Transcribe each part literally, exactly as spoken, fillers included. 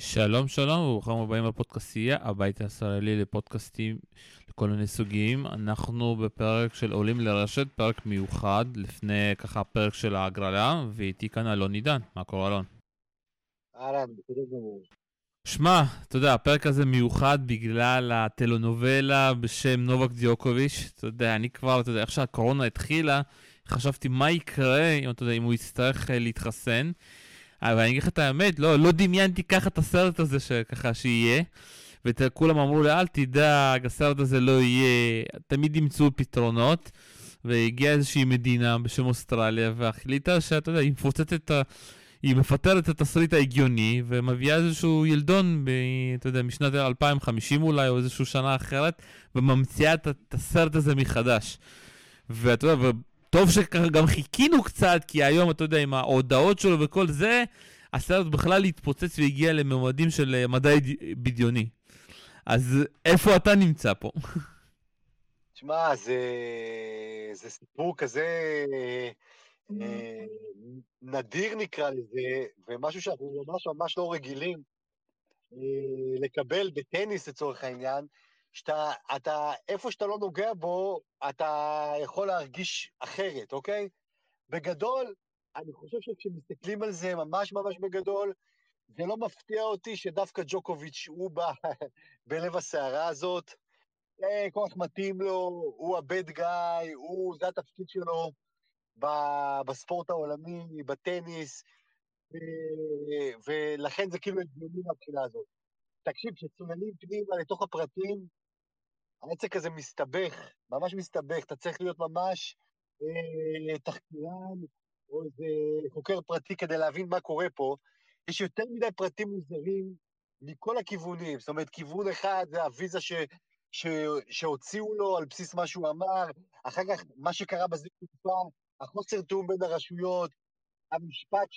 שלום שלום וברוכים הבאים לפודקאסטייה, הבית הישראלי לפודקאסטים לכל מיני סוגים. אנחנו בפרק של עולים לרשת, פרק מיוחד לפני ככה פרק של ההגרלה, ואיתי כאן אלון עידן. מה קורה אלון? אהלן, בסדר גמור. שמע, אתה יודע, הפרק הזה מיוחד בגלל הטלנובלה בשם נובק דיוקוביץ'. אתה יודע, אני כבר, אתה יודע, איך שהקורונה התחילה, חשבתי מה יקרה אם, אתה יודע, אם הוא יצטרך להתחסן. אבל אני אגיד לך את האמת, לא, לא דמיינתי ככה את הסרט הזה שככה שיהיה, וכולם אמרו לי, אל תדאג, הסרט הזה לא יהיה, תמיד ימצאו פתרונות, והגיעה איזושהי מדינה בשם אוסטרליה, והחליטה שאתה יודע, היא מפוצצת את ה... היא מפטרת את התסריט ההגיוני, ומביאה איזשהו ילדון, ב... אתה יודע, משנת אלפיים וחמישים אולי, או איזושהי שנה אחרת, וממציאה את הסרט הזה מחדש. ואתה יודע, ו... טוב שגם חיכינו קצת, כי היום, אתה יודע, עם ההודעות שלו וכל זה, הסרט בכלל התפוצץ והגיע לממדים של מדע בדיוני. אז איפה אתה נמצא פה? תשמע, זה, זה סיפור כזה נדיר נקרא לזה, ומשהו שאנחנו ממש ממש לא רגילים לקבל בטניס לצורך העניין, שאתה, אתה, איפה שאתה לא נוגע בו, אתה יכול להרגיש אחרת, אוקיי? בגדול, אני חושב שכשמסתכלים על זה ממש ממש בגדול, זה לא מפתיע אותי שדווקא ג'וקוביץ' הוא בא בלב הסערה הזאת, כל כך מתאים לו, הוא הבד גאי, הוא, זה התפקיד שלו בספורט העולמי, בטניס, ו- ולכן זה כאילו הגיוני מהבחינה הזאת. תקשיב, כשצוללים פנימה לתוך הפרטים, העסק הזה מסתבך, ממש מסתבך, אתה צריך להיות ממש אה, תחקירן, או איזה חוקר פרטי כדי להבין מה קורה פה. יש יותר מדי פרטים מוזרים מכל הכיוונים, זאת אומרת, כיוון אחד זה הוויזה ש, ש, שהוציאו לו על בסיס מה שהוא אמר, אחר כך מה שקרה בזה תקופה, החוסר תאום בין הרשויות, המשפט,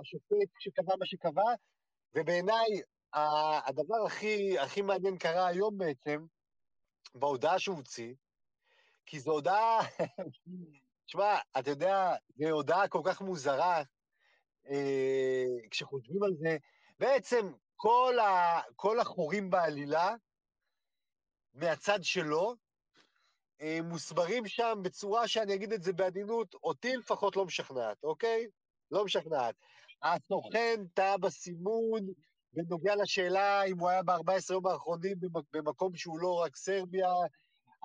השופט שקבע מה שקבע, ובעיניי, הדבר הכי, הכי מעניין קרה היום בעצם, בהודעה שהוציא, כי זו הודעה, תשמע, אתה יודע, זו הודעה כל כך מוזרה, אה, כשחושבים על זה, בעצם כל, ה, כל החורים בעלילה, מהצד שלו, אה, מוסברים שם בצורה שאני אגיד את זה בעדינות, אותי לפחות לא משכנעת, אוקיי? לא משכנעת. הסוכן טעה בסימון, בנוגע לשאלה אם הוא היה ב-ארבעה עשר יום האחרונים במקום שהוא לא רק סרביה,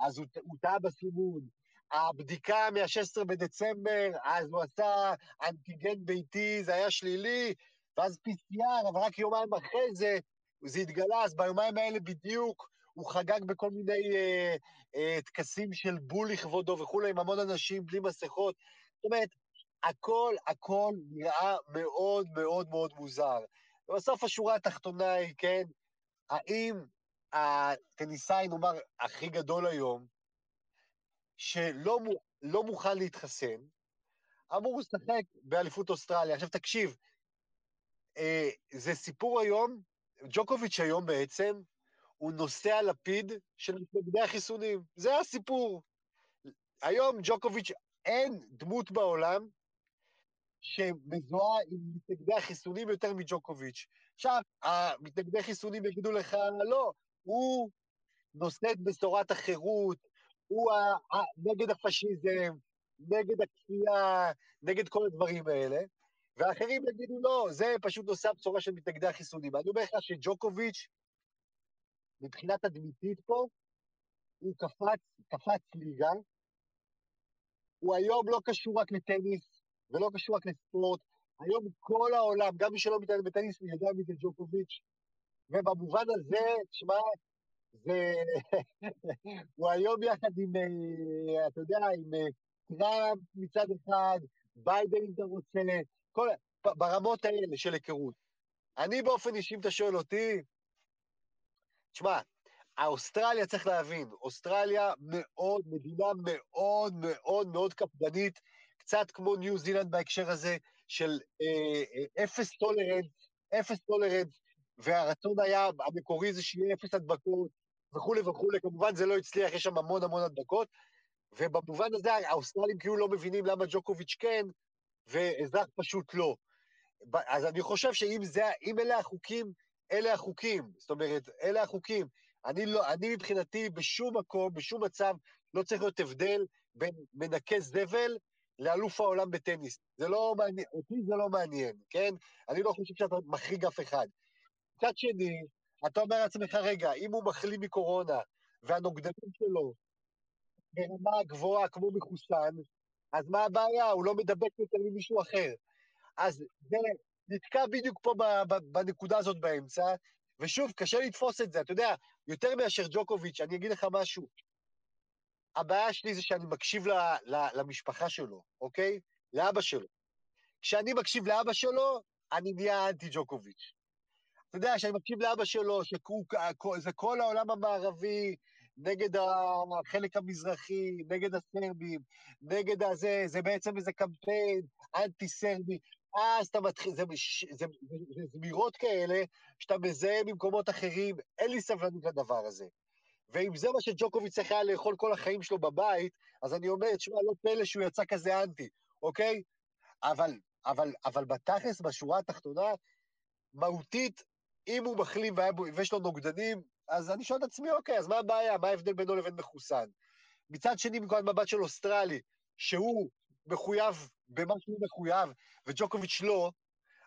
אז הוא, הוא טעה בסימון. הבדיקה מה-שישה עשר בדצמבר, אז הוא עשה אנטיגן ביתי, זה היה שלילי, ואז פי סי אר, אבל רק יומיים אחרי זה, זה התגלה, אז ביומיים האלה בדיוק, הוא חגג בכל מיני אה, אה, תקסים של בול לכבודו וכולי, עם המון אנשים בלי מסכות. זאת אומרת, הכל, הכל נראה מאוד מאוד מאוד מוזר. ובסוף השורה התחתונה היא, כן, האם הטניסאי, נאמר, הכי גדול היום, שלא לא מוכן להתחסן, אמור לשחק באליפות אוסטרליה. עכשיו תקשיב, אה, זה סיפור היום, ג'וקוביץ' היום בעצם, הוא נושא הלפיד של מתנגדי החיסונים. זה הסיפור. היום ג'וקוביץ' אין דמות בעולם, שמזוהה עם מתנגדי החיסונים יותר מג'וקוביץ'. עכשיו, המתנגדי החיסונים יגידו לך, לא, הוא נושא את בשורת החירות, הוא נגד הפשיזם, נגד הכפייה, נגד כל הדברים האלה, ואחרים יגידו, לא, זה פשוט נושא הבשורה של מתנגדי החיסונים. אני אומר לך שג'וקוביץ', מבחינה תדמיתית פה, הוא קפץ, קפץ ליגה, הוא היום לא קשור רק לטניס, ולא קשור רק לספורט, היום כל העולם, גם מי שלא מתעניין בטניס, הוא יודע מי זה ג'וקוביץ', ובמובן הזה, תשמע, זה... הוא היום יחד עם, אתה יודע, עם טראמפ מצד אחד, ביידן אם אתה רוצה, כל... ברמות האלה של היכרות. אני באופן אישי, אם אתה שואל אותי, תשמע, האוסטרליה צריך להבין, אוסטרליה מאוד, מדינה מאוד מאוד מאוד קפדנית, קצת כמו ניו זילנד בהקשר הזה, של אה, אפס טולרנט, אפס טולרנט, והרצון היה, המקורי זה שיהיה אפס הדבקות, וכולי וכולי, כמובן זה לא הצליח, יש שם המון המון הדבקות, ובמובן הזה האוסטרלים כאילו לא מבינים למה ג'וקוביץ' כן, ואזרח פשוט לא. אז אני חושב שאם זה, אם אלה החוקים אלה החוקים, זאת אומרת, אלה החוקים, אני, לא, אני מבחינתי בשום מקום, בשום מצב, לא צריך להיות הבדל בין מנקה זבל לאלוף העולם בטניס, זה לא מעניין, אותי זה לא מעניין, כן? אני לא חושב שאתה מחריג אף אחד. קצת שני, אתה אומר לעצמך, רגע, אם הוא מחלים מקורונה, והנוגדנים שלו ברמה הגבוהה כמו מחוסן, אז מה הבעיה? הוא לא מדבק יותר ממישהו אחר. אז זה נתקע בדיוק פה בנקודה הזאת באמצע, ושוב, קשה לתפוס את זה, אתה יודע, יותר מאשר ג'וקוביץ', אני אגיד לך משהו, הבעיה שלי זה שאני מקשיב ל, ל, למשפחה שלו, אוקיי? לאבא שלו. כשאני מקשיב לאבא שלו, אני נהיה אנטי ג'וקוביץ'. אתה יודע, כשאני מקשיב לאבא שלו, שזה כל העולם המערבי, נגד החלק המזרחי, נגד הסרבים, נגד הזה, זה בעצם איזה קמפיין, אנטי סרבי, אז אתה מתחיל, זה, זה, זה, זה זמירות כאלה, שאתה מזהה ממקומות אחרים, אין לי סבלנות לדבר הזה. ואם זה מה שג'וקוביץ' צריך היה לאכול כל החיים שלו בבית, אז אני אומר, תשמע, לא פלא שהוא יצא כזה אנטי, אוקיי? אבל, אבל, אבל בתכלס, בשורה התחתונה, מהותית, אם הוא מחלים ויש לו נוגדנים, אז אני שואל את עצמי, אוקיי, אז מה הבעיה? מה ההבדל בינו לבין מחוסן? מצד שני, מכאן מבט של אוסטרלי, שהוא מחויב במה שהוא מחויב, וג'וקוביץ' לא,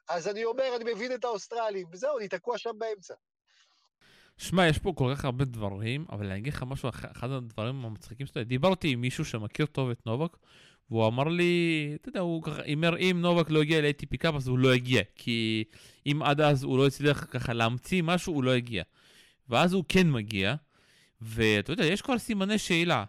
אז אני אומר, אני מבין את האוסטרלים, וזהו, אני תקוע שם באמצע. שמע, יש פה כל כך הרבה דברים, אבל אני אגיד לך משהו, אחד הדברים המצחיקים שלו, דיברתי עם מישהו שמכיר טוב את נובק, והוא אמר לי, אתה יודע, הוא ככה, אמר, אם נובק לא הגיע ל-איי טי פי קאפ, אז הוא לא הגיע, כי אם עד אז הוא לא יצליח ככה להמציא משהו, הוא לא הגיע. ואז הוא כן מגיע, ואתה יודע, יש כבר סימני שאלה,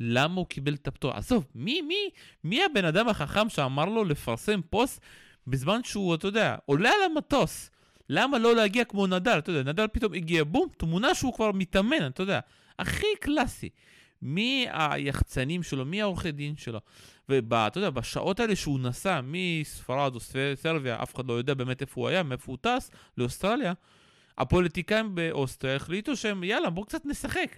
למה הוא קיבל את הפטור? עזוב, מי, מי, מי הבן אדם החכם שאמר לו לפרסם פוסט, בזמן שהוא, אתה יודע, עולה על המטוס, למה לא להגיע כמו נדל, אתה יודע, נדל פתאום הגיע, בום, תמונה שהוא כבר מתאמן, אתה יודע, הכי קלאסי, מי היחצנים שלו, מי העורכי דין שלו, ואתה יודע, בשעות האלה שהוא נסע מספרד או סרביה, אף אחד לא יודע באמת איפה הוא היה, מאיפה הוא טס, לאוסטרליה, הפוליטיקאים באוסטרליה החליטו שהם, יאללה, בואו קצת נשחק,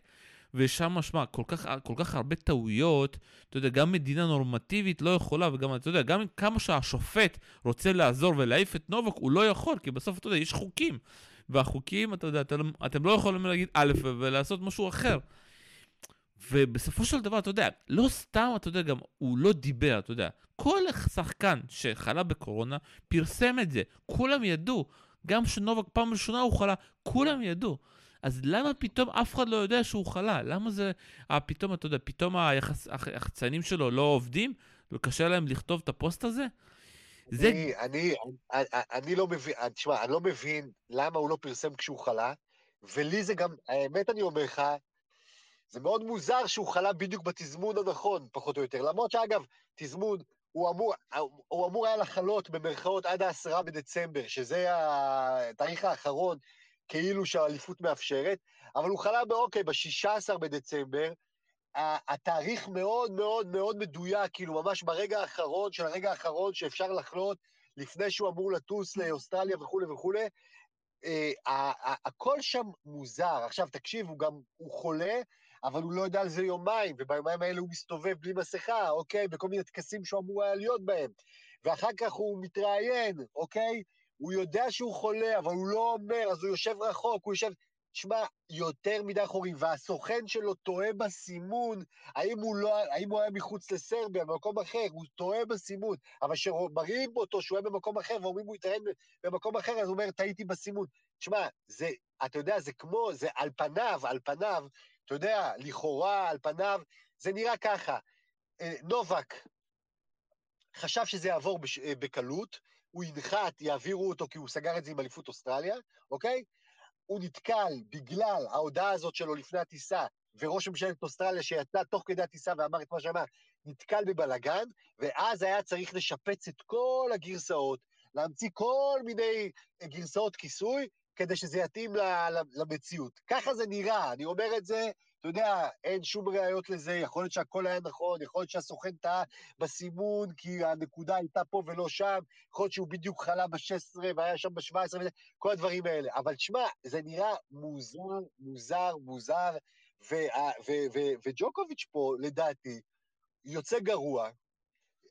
ושם, שמע, כל כך, כל כך הרבה טעויות, אתה יודע, גם מדינה נורמטיבית לא יכולה, וגם, אתה יודע, גם כמה שהשופט רוצה לעזור ולהעיף את נובק, הוא לא יכול, כי בסוף, אתה יודע, יש חוקים, והחוקים, אתה יודע, אתם, אתם לא יכולים להגיד א' ולעשות משהו אחר, ובסופו של דבר, אתה יודע, לא סתם, אתה יודע, גם הוא לא דיבר, אתה יודע, כל שחקן שחלה בקורונה, פרסם את זה, כולם ידעו, גם שנובק פעם ראשונה הוא חלה, כולם ידעו, אז למה פתאום אף אחד לא יודע שהוא חלה? למה זה, פתאום, אתה יודע, פתאום היחצנים שלו לא עובדים? קשה להם לכתוב את הפוסט הזה? אני לא מבין, תשמע, אני לא מבין למה הוא לא פרסם כשהוא חלה, ולי זה גם, האמת אני אומר לך, זה מאוד מוזר שהוא חלה בדיוק בתזמון הנכון, פחות או יותר, למרות שאגב, תזמון, הוא אמור, הוא אמור היה לחלות במרכאות עד העשרה בדצמבר, שזה התאריך האחרון, כאילו שהאליפות מאפשרת, אבל הוא חלה באוקיי, ב-שישה עשר בדצמבר, התאריך מאוד מאוד מאוד מדויק, כאילו ממש ברגע האחרון, של הרגע האחרון שאפשר לחלות, לפני שהוא אמור לטוס לאוסטרליה וכו' וכו', הכל שם מוזר, עכשיו תקשיב, הוא גם, הוא חולה, אבל הוא לא יודע על זה יומיים, וביומיים האלה הוא מסתובב בלי מסכה, אוקיי, בכל מיני תקסים שהוא אמור היה להיות בהם, ואחר כך הוא מתראיין, אוקיי, הוא יודע שהוא חולה, אבל הוא לא אומר, אז הוא יושב רחוק, הוא יושב, תשמע, יותר מדי חורים, והסוכן שלו טועה בסימון, האם הוא, לא, האם הוא היה מחוץ לסרביה, במקום אחר, הוא טועה בסימון, אבל שמראים אותו שהוא היה במקום אחר, ואומרים הוא יתראיין במקום אחר, אז הוא אומר, טעיתי בסימון. תשמע, זה, אתה יודע, זה כמו, זה על פניו, על פניו, אתה יודע, לכאורה, על פניו, זה נראה ככה. נובק חשב שזה יעבור בש, בקלות, הוא ינחת, יעבירו אותו, כי הוא סגר את זה עם אליפות אוסטרליה, אוקיי? הוא נתקל בגלל ההודעה הזאת שלו לפני הטיסה, וראש ממשלת אוסטרליה שיצא תוך כדי הטיסה ואמר את מה שאמר, נתקל בבלגן, ואז היה צריך לשפץ את כל הגרסאות, להמציא כל מיני גרסאות כיסוי, כדי שזה יתאים למציאות. ככה זה נראה, אני אומר את זה, אתה יודע, אין שום ראיות לזה, יכול להיות שהכל היה נכון, יכול להיות שהסוכן טעה בסימון, כי הנקודה הייתה פה ולא שם, יכול להיות שהוא בדיוק חלה ב-שש עשרה והיה שם ב-שבע עשרה, כל הדברים האלה. אבל תשמע, זה נראה מוזר, מוזר, מוזר, וג'וקוביץ' פה, לדעתי, יוצא גרוע.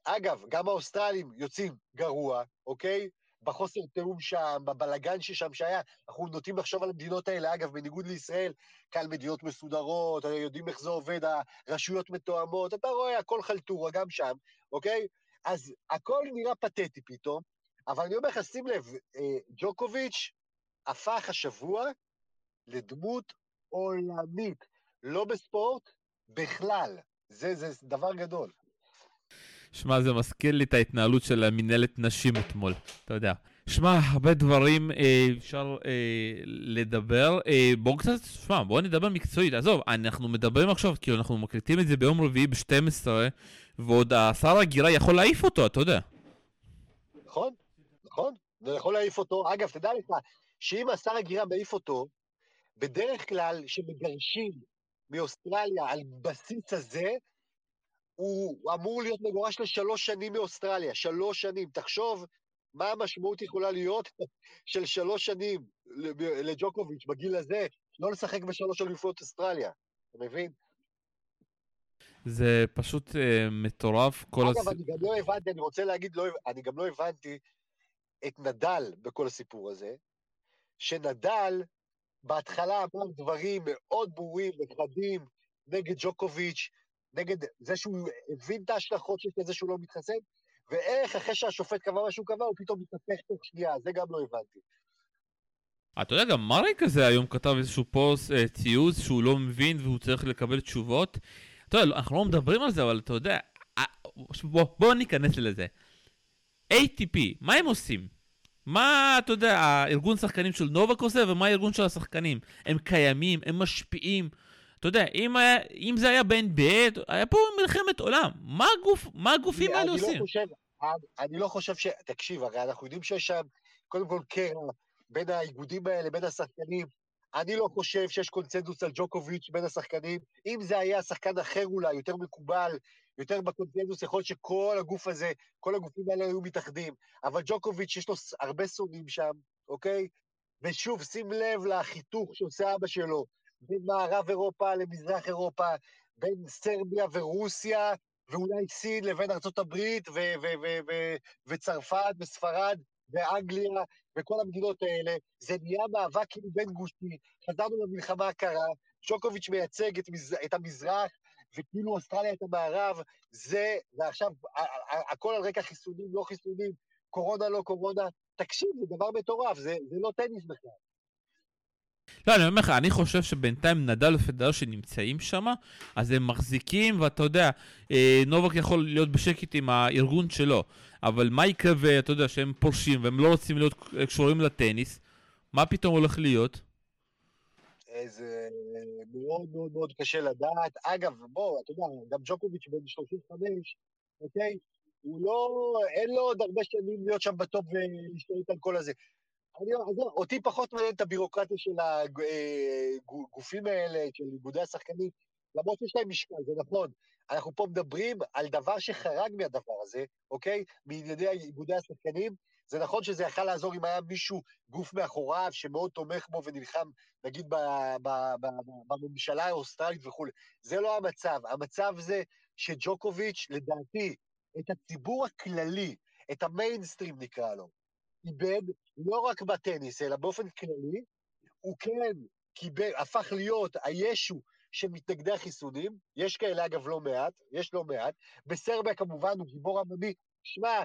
אגב, גם האוסטרלים יוצאים גרוע, אוקיי? בחוסר תאום שם, בבלגן ששם שהיה, אנחנו נוטים לחשוב על המדינות האלה, אגב, בניגוד לישראל, כאן מדינות מסודרות, יודעים איך זה עובד, הרשויות מתואמות, אתה רואה, הכל חלטורה גם שם, אוקיי? אז הכל נראה פתטי פתאום, אבל אני אומר לך, שים לב, ג'וקוביץ' הפך השבוע לדמות עולמית, לא בספורט, בכלל, זה, זה דבר גדול. שמע, זה מזכיר לי את ההתנהלות של המנהלת נשים אתמול, אתה יודע. שמע, הרבה דברים אה, אפשר אה, לדבר. אה, בואו קצת, שמע, בואו נדבר מקצועית. עזוב, אנחנו מדברים עכשיו, כאילו אנחנו מקליטים את זה ביום רביעי ב-שתים עשרה, ועוד השר הגירה יכול להעיף אותו, אתה יודע. נכון, נכון, זה יכול להעיף אותו. אגב, תדע לך, שאם השר הגירה מעיף אותו, בדרך כלל שמגרשים מאוסטרליה על בסיס הזה, הוא אמור להיות מגורש לשלוש שנים מאוסטרליה, שלוש שנים. תחשוב מה המשמעות יכולה להיות של שלוש שנים לג'וקוביץ' בגיל הזה, לא לשחק בשלוש אליפויות אוסטרליה, אתה מבין? זה פשוט אה, מטורף. כל אגב, הס... אני גם לא הבנתי, אני רוצה להגיד, לא, אני גם לא הבנתי את נדל בכל הסיפור הזה, שנדל בהתחלה אמר דברים מאוד ברורים וחדים נגד ג'וקוביץ', נגד זה שהוא הבין את ההשלכות של זה שהוא לא מתחסן, ואיך אחרי שהשופט קבע מה שהוא קבע, הוא פתאום מתנפח תוך שנייה, זה גם לא הבנתי. אתה יודע, גם מרי כזה היום כתב איזשהו פוסט, ציוץ שהוא לא מבין והוא צריך לקבל תשובות. אתה יודע, אנחנו לא מדברים על זה, אבל אתה יודע, בוא, בוא ניכנס לזה. איי טי פי, מה הם עושים? מה, אתה יודע, הארגון שחקנים של נובק עושה, ומה הארגון של השחקנים? הם קיימים, הם משפיעים. אתה יודע, אם, היה, אם זה היה ב-אן בי איי, היה פה מלחמת עולם. מה, הגוף, מה הגופים האלה עושים? לא חושב, אני, אני לא חושב ש... תקשיב, הרי אנחנו יודעים שיש שם, קודם כל, קרע בין האיגודים האלה, בין השחקנים. אני לא חושב שיש קונצנזוס על ג'וקוביץ' בין השחקנים. אם זה היה שחקן אחר אולי, יותר מקובל, יותר בקונצנזוס, יכול להיות שכל הגוף הזה, כל הגופים האלה היו מתאחדים. אבל ג'וקוביץ' יש לו הרבה סונים שם, אוקיי? ושוב, שים לב לחיתוך שעושה אבא שלו. בין מערב אירופה למזרח אירופה, בין סרביה ורוסיה, ואולי סין לבין ארצות הברית, ו- ו- ו- ו- וצרפת וספרד, ואנגליה, וכל המדינות האלה, זה נהיה מאבק כאילו בין גושי, חזרנו למלחמה הקרה, ג'וקוביץ' מייצג את, מז- את המזרח, וכאילו אוסטרליה את המערב, זה, ועכשיו, הכל על רקע חיסונים, לא חיסונים, קורונה, לא קורונה, תקשיב, זה דבר מטורף, זה, זה לא טניס בכלל. לא, אני אומר לך, אני חושב שבינתיים נדל ופדרר שנמצאים שם, אז הם מחזיקים, ואתה יודע, נובק יכול להיות בשקט עם הארגון שלו, אבל מה יקרה ואתה יודע שהם פורשים והם לא רוצים להיות קשורים לטניס, מה פתאום הולך להיות? זה מאוד מאוד מאוד קשה לדעת. אגב, בוא, אתה יודע, גם ג'וקוביץ' בן שלושים וחמש, אוקיי? הוא לא, אין לו עוד הרבה שנים להיות שם בטופ ולהשתלט על כל הזה. אותי פחות מעניין את הבירוקרטיה של הגופים האלה, של איגודי השחקנים, למרות שיש להם משקל, זה נכון. אנחנו פה מדברים על דבר שחרג מהדבר הזה, אוקיי? מענייני איגודי השחקנים, זה נכון שזה יכל לעזור אם היה מישהו, גוף מאחוריו, שמאוד תומך בו ונלחם, נגיד, בממשלה האוסטרלית וכו'. זה לא המצב. המצב זה שג'וקוביץ', לדעתי, את הציבור הכללי, את המיינסטרים נקרא לו, איבד, לא רק בטניס, אלא באופן כללי, הוא כן קיבל, הפך להיות הישו שמתנגדי החיסונים, יש כאלה אגב לא מעט, יש לא מעט, בסרביה כמובן הוא גיבור עממי, שמע,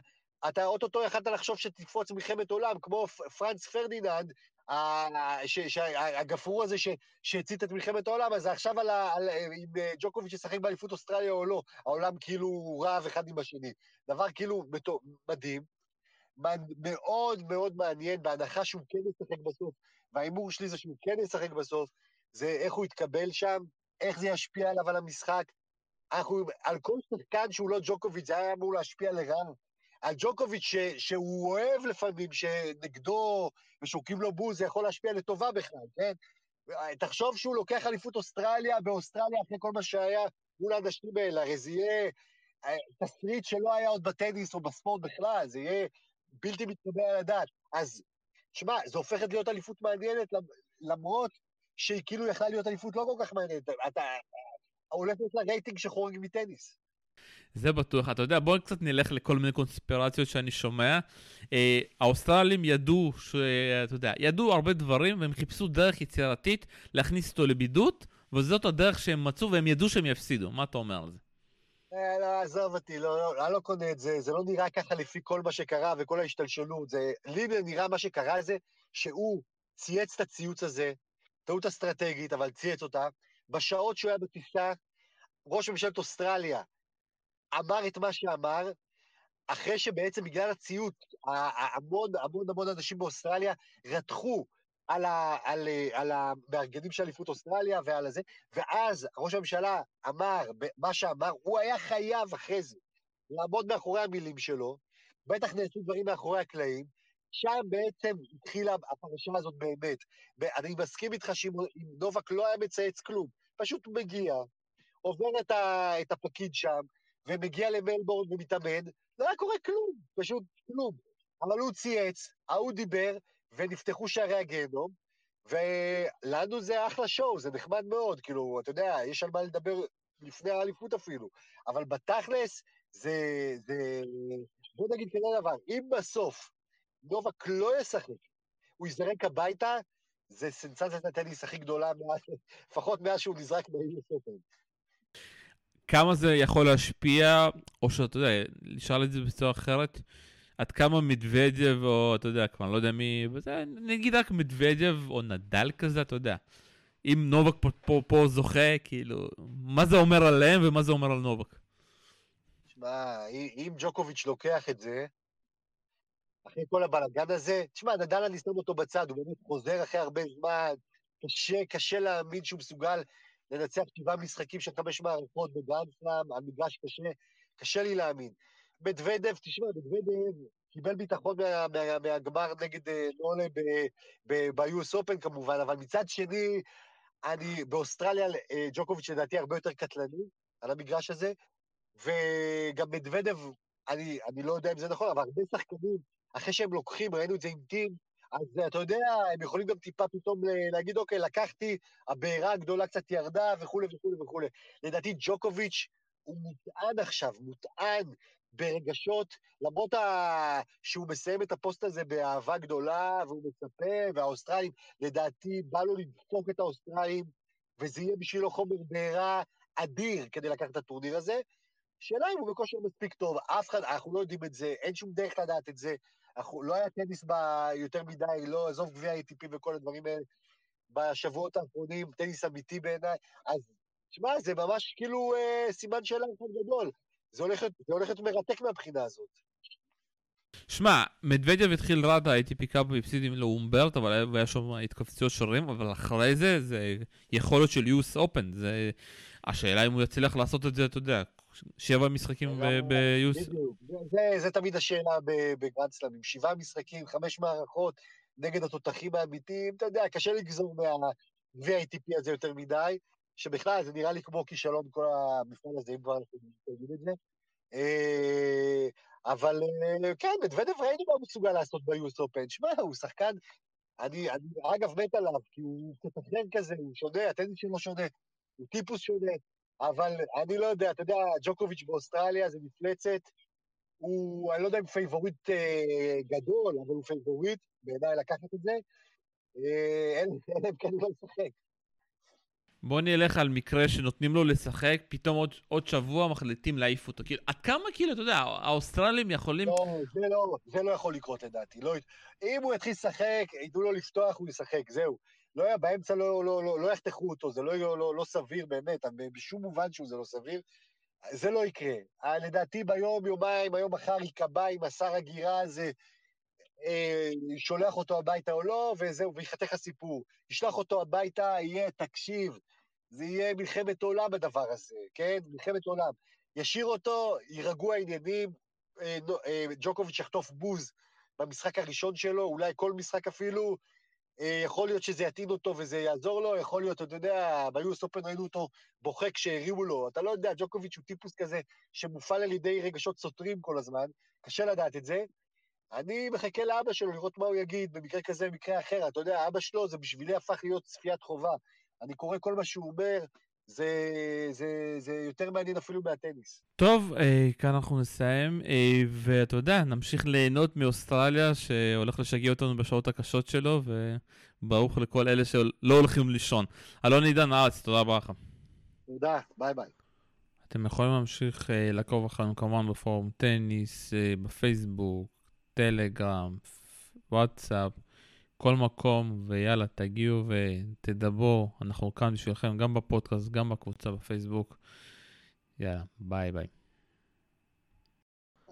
אתה אוטוטו יכלת לחשוב שתקפוץ מלחמת עולם, כמו פרנץ פרדיננד, הגפרור הזה שהצית את מלחמת העולם, אז עכשיו על, על, עם ג'וקוביץ' ששחק באליפות אוסטרליה או לא, העולם כאילו רב אחד עם השני, דבר כאילו מדהים, מאוד מאוד מעניין, בהנחה שהוא כן ישחק בסוף, והאימור שלי זה שהוא כן ישחק בסוף, זה איך הוא יתקבל שם, איך זה ישפיע עליו על המשחק, אנחנו, על כל שחקן שהוא לא ג'וקוביץ' זה היה אמור להשפיע לרעה, על ג'וקוביץ' ש, שהוא אוהב לפעמים, שנגדו ושוקים לו בוז, זה יכול להשפיע לטובה בכלל, כן? תחשוב שהוא לוקח אליפות אוסטרליה, באוסטרליה אחרי כל מה שהיה, מול האנשים האלה, הרי זה יהיה תסריט שלא היה עוד בטניס או בספורט בכלל, זה יהיה בלתי מתקבל על הדעת, אז תשמע, זה הופכת להיות אליפות מעניינת, למרות שהיא כאילו יכלה להיות אליפות לא כל כך מעניינת, אתה הולך להיות לרייטינג שחורג מטניס. זה בטוח. אתה יודע, בואו קצת נלך לכל מיני קונספירציות שאני שומע. אה, האוסטרלים ידעו, ש... אתה יודע, ידעו הרבה דברים, והם חיפשו דרך יצירתית להכניס אותו לבידות, וזאת הדרך שהם מצאו, והם ידעו שהם יפסידו. מה אתה אומר על זה? אה, לא, עזוב אותי, לא, לא, לא, לא קונה את זה. זה לא נראה ככה לפי כל מה שקרה וכל ההשתלשלות. זה, לי נראה מה שקרה זה שהוא צייץ את הציוץ הזה, טעות אסטרטגית, אבל צייץ אותה. בשעות שהוא היה בטיסה, ראש ממשלת אוסטרליה אמר את מה שאמר, אחרי שבעצם בגלל הציוט, המון המון המון אנשים באוסטרליה רתחו על, ה, על, על המארגנים של אליפות אוסטרליה ועל זה, ואז ראש הממשלה אמר מה שאמר, הוא היה חייב אחרי זה לעמוד מאחורי המילים שלו, בטח נעשו דברים מאחורי הקלעים, שם בעצם התחילה הפרשה הזאת באמת, ואני מסכים איתך שאם נובק לא היה מצייץ כלום, פשוט מגיע, עובר את, ה, את הפקיד שם, ומגיע למלבורן ומתאמן, לא היה קורה כלום, פשוט כלום. אבל הוא צייץ, הוא דיבר, ונפתחו שערי הגיהנום, ולנו זה אחלה שואו, זה נחמד מאוד, כאילו, אתה יודע, יש על מה לדבר לפני האליפות אפילו, אבל בתכלס, זה, זה... בוא נגיד כזה דבר, אם בסוף נובק לא ישחק, הוא יזרק הביתה, זה סנסציית הטניס הכי גדולה, לפחות מאז שהוא נזרק ב-יו אס Open. כמה זה יכול להשפיע, או שאתה יודע, נשאל את זה בצורה אחרת, עד כמה מדוודב, או אתה יודע, כבר לא יודע מי, וזה, נגיד רק מדוודב או נדל כזה, אתה יודע, אם נובק פה, פה, פה זוכה, כאילו, מה זה אומר עליהם ומה זה אומר על נובק? תשמע, אם ג'וקוביץ' לוקח את זה, אחרי כל הבלגן הזה, תשמע, נדל אני שם אותו בצד, הוא באמת חוזר אחרי הרבה זמן, קשה, קשה להאמין שהוא מסוגל, לנצח שבעה משחקים של חמש מערכות בגרנדסלאם, המגרש קשה, קשה לי להאמין. מדוודב, תשמע, מדוודב קיבל ביטחון מה, מה, מהגמר נגד נולה ב-יו אס Open כמובן, אבל מצד שני, אני באוסטרליה, ג'וקוביץ' לדעתי הרבה יותר קטלני על המגרש הזה, וגם מדוודב, אני, אני לא יודע אם זה נכון, אבל הרבה שחקנים, אחרי שהם לוקחים, ראינו את זה עם טים, אז אתה יודע, הם יכולים גם טיפה פתאום להגיד, אוקיי, לקחתי, הבעירה הגדולה קצת ירדה וכו' וכו' וכו'. לדעתי ג'וקוביץ' הוא מוטען עכשיו, מוטען ברגשות, למרות ה... שהוא מסיים את הפוסט הזה באהבה גדולה, והוא מצפה, והאוסטרלים, לדעתי, בא לו לדפוק את האוסטרלים, וזה יהיה בשבילו חומר בעירה אדיר כדי לקחת את הטורניר הזה. שאלה אם הוא בקושר מספיק טוב, אף אחד, אנחנו לא יודעים את זה, אין שום דרך לדעת את זה, אנחנו, לא היה טניס בה יותר מדי, לא עזוב גביע איי טי פי וכל הדברים האלה, בשבועות האחרונים, טניס אמיתי בעיניי, אז תשמע, זה ממש כאילו אה, סימן שאלה מאוד גדול, זה הולך, זה הולך מרתק מהבחינה הזאת. שמע, מדוודב התחיל רע את ה-איי טי פי קאפ והפסידים לאומברט, אבל היה שם התקפציות שרים, אבל אחרי זה, זה יכולת של יו אס Open, זה... השאלה אם הוא יצליח לעשות את זה, אתה יודע, שבע משחקים ב-יו אס... זה תמיד השאלה בגרנדסלאמים, שבעה משחקים, חמש מערכות, נגד התותחים האמיתיים, אתה יודע, קשה לגזור מה-איי טי פי הזה יותר מדי, שבכלל זה נראה לי כמו כישלון כל המפעל הזה, אם כבר אנחנו נגיד את זה, אבל כן, מדוודב ראינו מה הוא מסוגל לעשות ב-יו אס Open, שמה, הוא שחקן, אני אגב מת עליו, כי הוא קצת אחר כזה, הוא שונה, הטניס שלו שונה, הוא טיפוס שונה, אבל אני לא יודע, אתה יודע, ג'וקוביץ' באוסטרליה זה מפלצת, הוא, אני לא יודע אם פייבוריט אה, גדול, אבל הוא פייבוריט, בעיניי לקחת את זה, אה, אין, אין להם כנראה לשחק. בוא נלך על מקרה שנותנים לו לשחק, פתאום עוד, עוד שבוע מחליטים להעיף אותו, כאילו, עד כמה כאילו, אתה יודע, האוסטרלים יכולים... לא, זה לא, זה לא יכול לקרות לדעתי, לא... אם הוא יתחיל לשחק, ידעו לו לפתוח, הוא ישחק, זהו. לא היה באמצע, לא, לא, לא, לא יחתכו אותו, זה לא, לא, לא סביר באמת, בשום מובן שהוא זה לא סביר, זה לא יקרה. לדעתי ביום, יומיים, היום מחר יקבע עם השר הגירה הזה, אה, שולח אותו הביתה או לא, וזהו, ויחתך הסיפור. ישלח אותו הביתה, יהיה תקשיב, זה יהיה מלחמת עולם בדבר הזה, כן? מלחמת עולם. ישיר אותו, יירגעו העניינים, אה, אה, ג'וקוביץ' יחטוף בוז במשחק הראשון שלו, אולי כל משחק אפילו, יכול להיות שזה יתאים אותו וזה יעזור לו, יכול להיות, אתה יודע, ב-יו אס Open ראינו אותו בוכה כשהרימו לו, אתה לא יודע, ג'וקוביץ' הוא טיפוס כזה שמופעל על ידי רגשות סותרים כל הזמן, קשה לדעת את זה, אני מחכה לאבא שלו לראות מה הוא יגיד, במקרה כזה, במקרה אחר, אתה יודע, האבא שלו זה בשבילי הפך להיות צפיית חובה, אני קורא כל מה שהוא אומר, זה, זה, זה יותר מעניין אפילו מהטניס. טוב, כאן אנחנו נסיים, ואתה יודע, נמשיך ליהנות מאוסטרליה, שהולך לשגע אותנו בשעות הקשות שלו, וברוך לכל אלה שלא הולכים לישון. אלון עידן, ארץ, תודה רבה לך. תודה, ביי ביי. אתם יכולים להמשיך לעקוב אחרינו כמובן בפורום טניס, בפייסבוק, טלגרם, וואטסאפ, כל מקום, ויאללה, תגיעו ותדברו, אנחנו כאן בשבילכם, גם בפודקאסט, גם בקבוצה בפייסבוק, יאללה, ביי ביי.